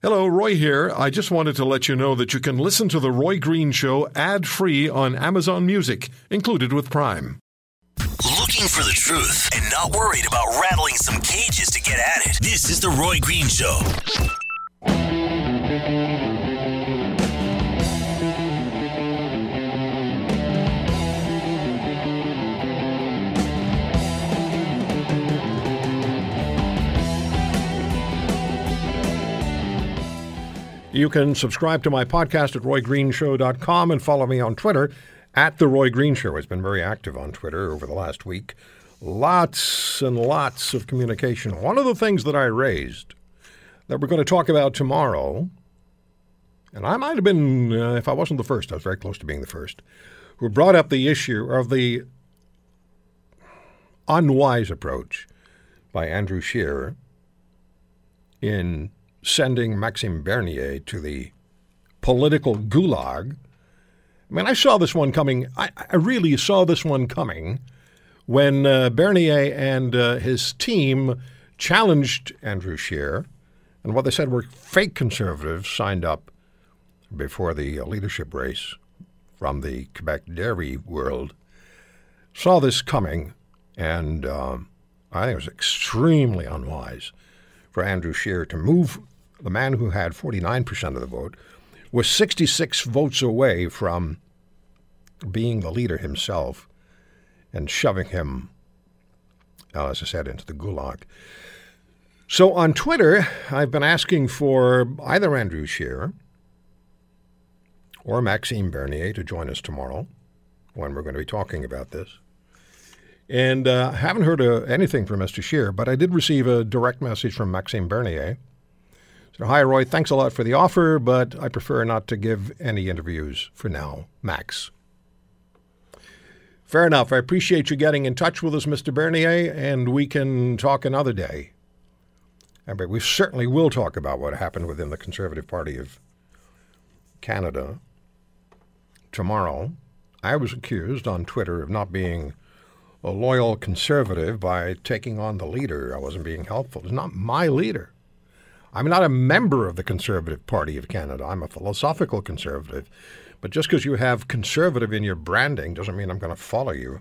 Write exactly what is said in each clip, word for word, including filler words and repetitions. Hello, Roy here. I just wanted to let you know that you can listen to The Roy Green Show ad-free on Amazon Music, included with Prime. Looking for the truth and not worried about rattling some cages to get at it? This is The Roy Green Show. You can subscribe to my podcast at roy green show dot com and follow me on Twitter at The Roy Green Show. It's been very active on Twitter over the last week. Lots and lots of communication. One of the things that I raised that we're going to talk about tomorrow, and I might have been, uh, if I wasn't the first, I was very close to being the first, who brought up the issue of the unwise approach by Andrew Scheer in sending Maxime Bernier to the political gulag. I mean, I saw this one coming. I, I really saw this one coming when uh, Bernier and uh, his team challenged Andrew Scheer, and what they said were fake conservatives signed up before the uh, leadership race from the Quebec dairy world. Saw this coming, and um, I think it was extremely unwise for Andrew Scheer to move. The man who had forty-nine percent of the vote was sixty-six votes away from being the leader himself, and shoving him, uh, as I said, into the gulag. So on Twitter, I've been asking for either Andrew Scheer or Maxime Bernier to join us tomorrow when we're going to be talking about this. And uh, I haven't heard uh, anything from Mister Scheer, but I did receive a direct message from Maxime Bernier. So, hi, Roy, thanks a lot for the offer, but I prefer not to give any interviews for now, Max. Fair enough. I appreciate you getting in touch with us, Mister Bernier, and we can talk another day. But we certainly will talk about what happened within the Conservative Party of Canada tomorrow. I was accused on Twitter of not being a loyal conservative by taking on the leader. I wasn't being helpful. It's not my leader. I'm not a member of the Conservative Party of Canada. I'm a philosophical conservative. But just because you have conservative in your branding doesn't mean I'm going to follow you.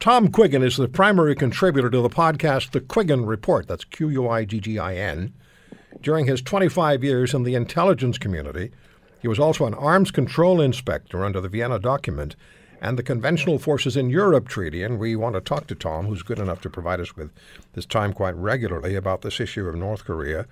Tom Quiggin is the primary contributor to the podcast The Quiggin Report. That's Q U I G G I N. During his twenty-five years in the intelligence community, he was also an arms control inspector under the Vienna Document and the Conventional Forces in Europe Treaty, and we want to talk to Tom, who's good enough to provide us with his time quite regularly about this issue of North Korea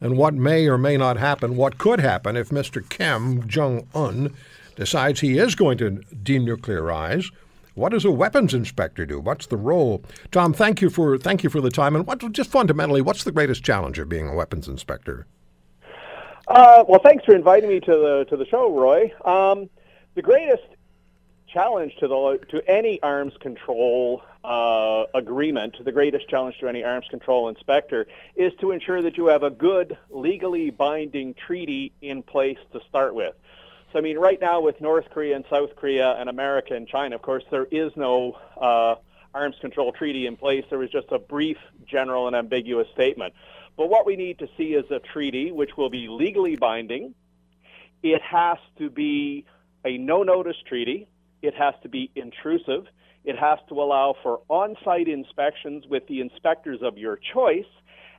and what may or may not happen, what could happen if Mister Kim Jong Un decides he is going to denuclearize. What does a weapons inspector do? What's the role? Tom, thank you for thank you for the time. And what, just fundamentally, what's the greatest challenge of being a weapons inspector? Uh, well, thanks for inviting me to the to the show, Roy. Um, the greatest challenge to the to any arms control uh, agreement, the greatest challenge to any arms control inspector is to ensure that you have a good, legally binding treaty in place to start with. So, I mean, right now with North Korea and South Korea and America and China, of course, there is no uh, arms control treaty in place. There was just a brief, general, and ambiguous statement. But what we need to see is a treaty which will be legally binding. It has to be a no-notice treaty. It has to be intrusive. It has to allow for on-site inspections with the inspectors of your choice,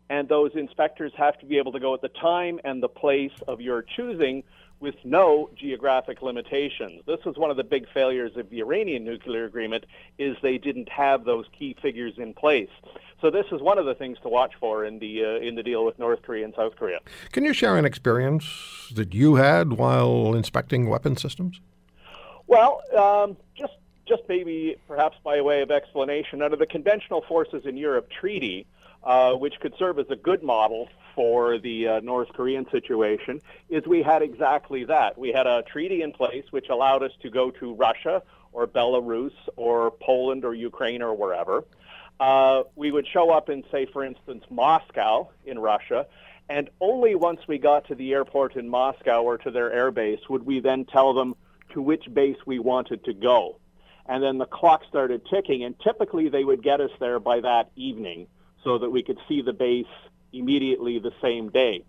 and those inspectors have to be able to go at the time and the place of your choosing with no geographic limitations. This was one of the big failures of the Iranian nuclear agreement, is they didn't have those key figures in place. So this is one of the things to watch for in the uh, in the deal with North Korea and South Korea. Can you share an experience that you had while inspecting weapons systems? Well, um, just just maybe perhaps by way of explanation, under the Conventional Forces in Europe Treaty, uh, which could serve as a good model for the uh, North Korean situation, is we had exactly that. We had a treaty in place which allowed us to go to Russia or Belarus or Poland or Ukraine or wherever. Uh, we would show up in, say, for instance, Moscow in Russia, and only once we got to the airport in Moscow or to their airbase would we then tell them to which base we wanted to go. And then the clock started ticking, and typically they would get us there by that evening so that we could see the base immediately the same day.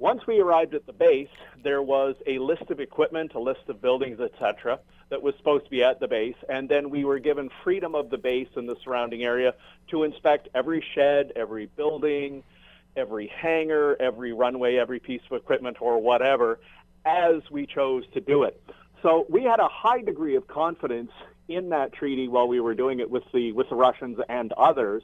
Once we arrived at the base, there was a list of equipment, a list of buildings, et cetera, that was supposed to be at the base, and then we were given freedom of the base and the surrounding area to inspect every shed, every building, every hangar, every runway, every piece of equipment or whatever, as we chose to do it. So we had a high degree of confidence in that treaty while we were doing it with the with the Russians and others,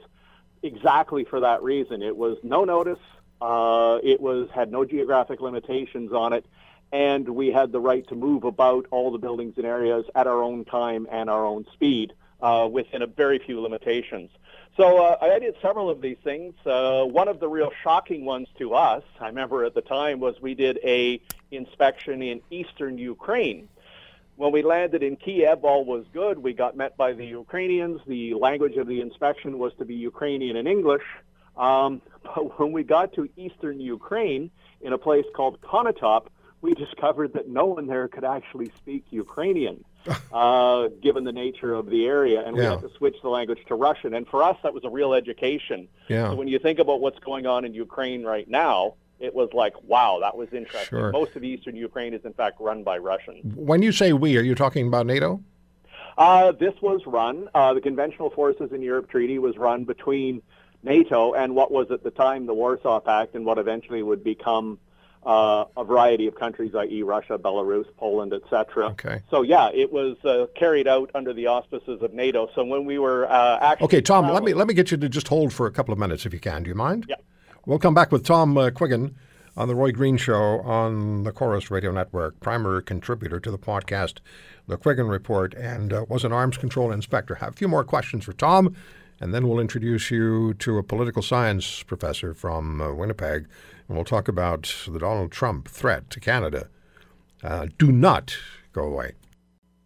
exactly for that reason. It was no notice. Uh, it was had no geographic limitations on it, and we had the right to move about all the buildings and areas at our own time and our own speed uh, within a very few limitations. So uh, I did several of these things. Uh, one of the real shocking ones to us, I remember at the time, was we did a inspection in eastern Ukraine. When we landed in Kiev, all was good. We got met by the Ukrainians. The language of the inspection was to be Ukrainian and English. Um, but when we got to eastern Ukraine, in a place called Konotop, we discovered that no one there could actually speak Ukrainian, uh, given the nature of the area, and we yeah. had to switch the language to Russian. And for us, that was a real education. Yeah. So when you think about what's going on in Ukraine right now, it was like, wow, that was interesting. Sure. Most of eastern Ukraine is, in fact, run by Russians. When you say we, are you talking about NATO? Uh, this was run, uh, the Conventional Forces in Europe Treaty was run between NATO and what was at the time the Warsaw Pact and what eventually would become uh, a variety of countries, that is. Russia, Belarus, Poland, et cetera. Okay. So, yeah, it was uh, carried out under the auspices of NATO. So when we were uh, actually... Okay, Tom, let me, let me get you to just hold for a couple of minutes, if you can. Do you mind? Yeah. We'll come back with Tom uh, Quiggin on The Roy Green Show on the Chorus Radio Network, primary contributor to the podcast, The Quiggin Report, and uh, was an arms control inspector. Have a few more questions for Tom, and then we'll introduce you to a political science professor from uh, Winnipeg, and we'll talk about the Donald Trump threat to Canada. Uh, do not go away.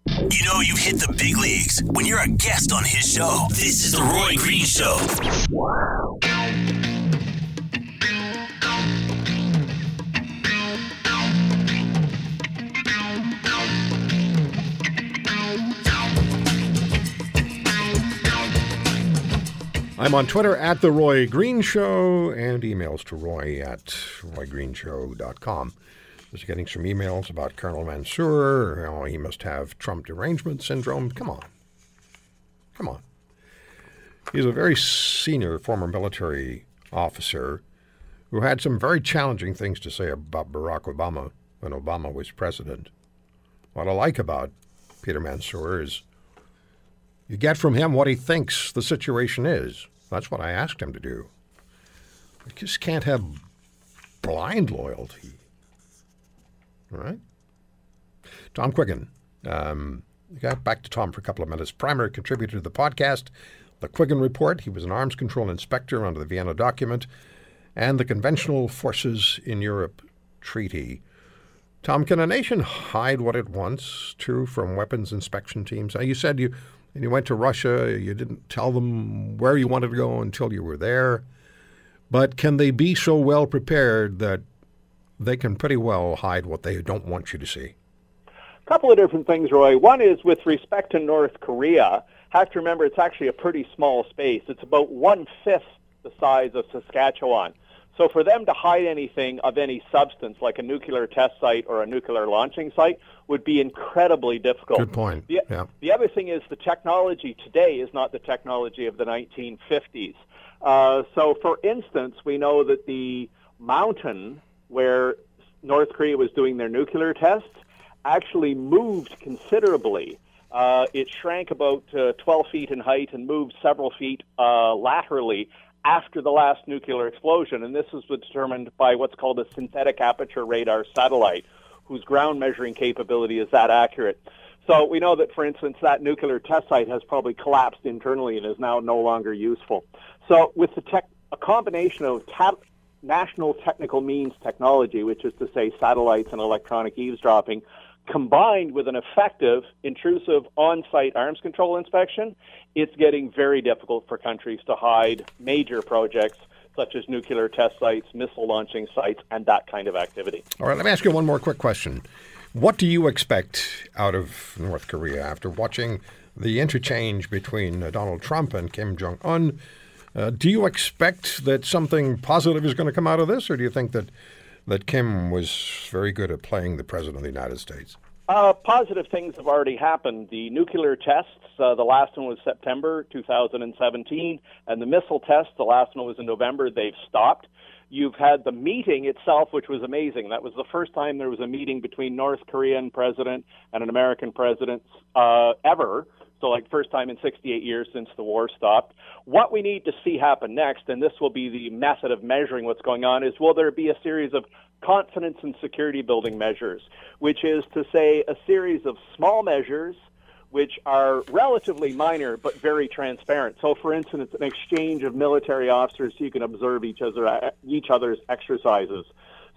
You know, you've hit the big leagues when you're a guest on his show. This is The Roy Green Show. Wow. I'm on Twitter at The Roy Green Show and emails to roy at roy green show dot com. Just getting some emails about Colonel Mansour. Oh, he must have Trump derangement syndrome. Come on. Come on. He's a very senior former military officer who had some very challenging things to say about Barack Obama when Obama was president. What I like about Peter Mansour is you get from him what he thinks the situation is. That's what I asked him to do. You just can't have blind loyalty, right? Tom Quiggin. Um, got back to Tom for a couple of minutes. Primary contributor to the podcast, The Quiggin Report. He was an arms control inspector under the Vienna Document and the Conventional Forces in Europe Treaty. Tom, can a nation hide what it wants to from weapons inspection teams? Now, you said you... and you went to Russia, you didn't tell them where you wanted to go until you were there. But can they be so well prepared that they can pretty well hide what they don't want you to see? A couple of different things, Roy. One is with respect to North Korea, have to remember it's actually a pretty small space. It's about one-fifth the size of Saskatchewan. So for them to hide anything of any substance, like a nuclear test site or a nuclear launching site, would be incredibly difficult. Good point. The, yeah. the other thing is the technology today is not the technology of the nineteen fifties. Uh, so, for instance, we know that the mountain where North Korea was doing their nuclear tests actually moved considerably. Uh, it shrank about uh, twelve feet in height and moved several feet uh, laterally after the last nuclear explosion, and this was determined by what's called a synthetic aperture radar satellite, whose ground measuring capability is that accurate. So we know that, for instance, that nuclear test site has probably collapsed internally and is now no longer useful. So with the tech, a combination of tap, national technical means technology, which is to say satellites and electronic eavesdropping, combined with an effective, intrusive, on-site arms control inspection, it's getting very difficult for countries to hide major projects such as nuclear test sites, missile launching sites, and that kind of activity. All right, let me ask you one more quick question. What do you expect out of North Korea after watching the interchange between uh, Donald Trump and Kim Jong Un? Uh, do you expect that something positive is going to come out of this, or do you think that that Kim was very good at playing the President of the United States? Uh, positive things have already happened. The nuclear tests, uh, the last one was September two thousand seventeen, and the missile test, the last one was in November, they've stopped. You've had the meeting itself, which was amazing. That was the first time there was a meeting between North Korean president and an American president uh, ever. So like first time in sixty-eight years since the war stopped. What we need to see happen next, and this will be the method of measuring what's going on, is will there be a series of confidence and security building measures, which is to say a series of small measures which are relatively minor but very transparent. So, for instance, an exchange of military officers so you can observe each other, each other's exercises.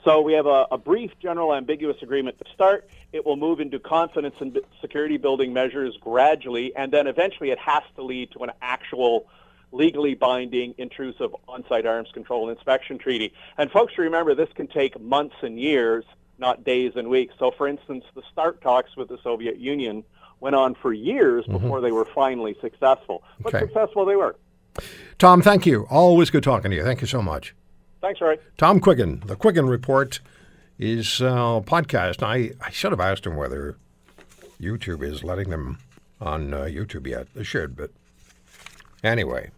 So we have a, a brief general ambiguous agreement to start. It will move into confidence and security building measures gradually, and then eventually it has to lead to an actual legally binding intrusive on-site arms control and inspection treaty. And folks, remember, this can take months and years, not days and weeks. So, for instance, the START talks with the Soviet Union went on for years mm-hmm. before they were finally successful. But okay. successful they were. Tom, thank you. Always good talking to you. Thank you so much. Thanks, Roy. Tom Quiggin, The Quiggin Report, is uh, podcast. I, I should have asked him whether YouTube is letting them on uh, YouTube yet. They should, but anyway.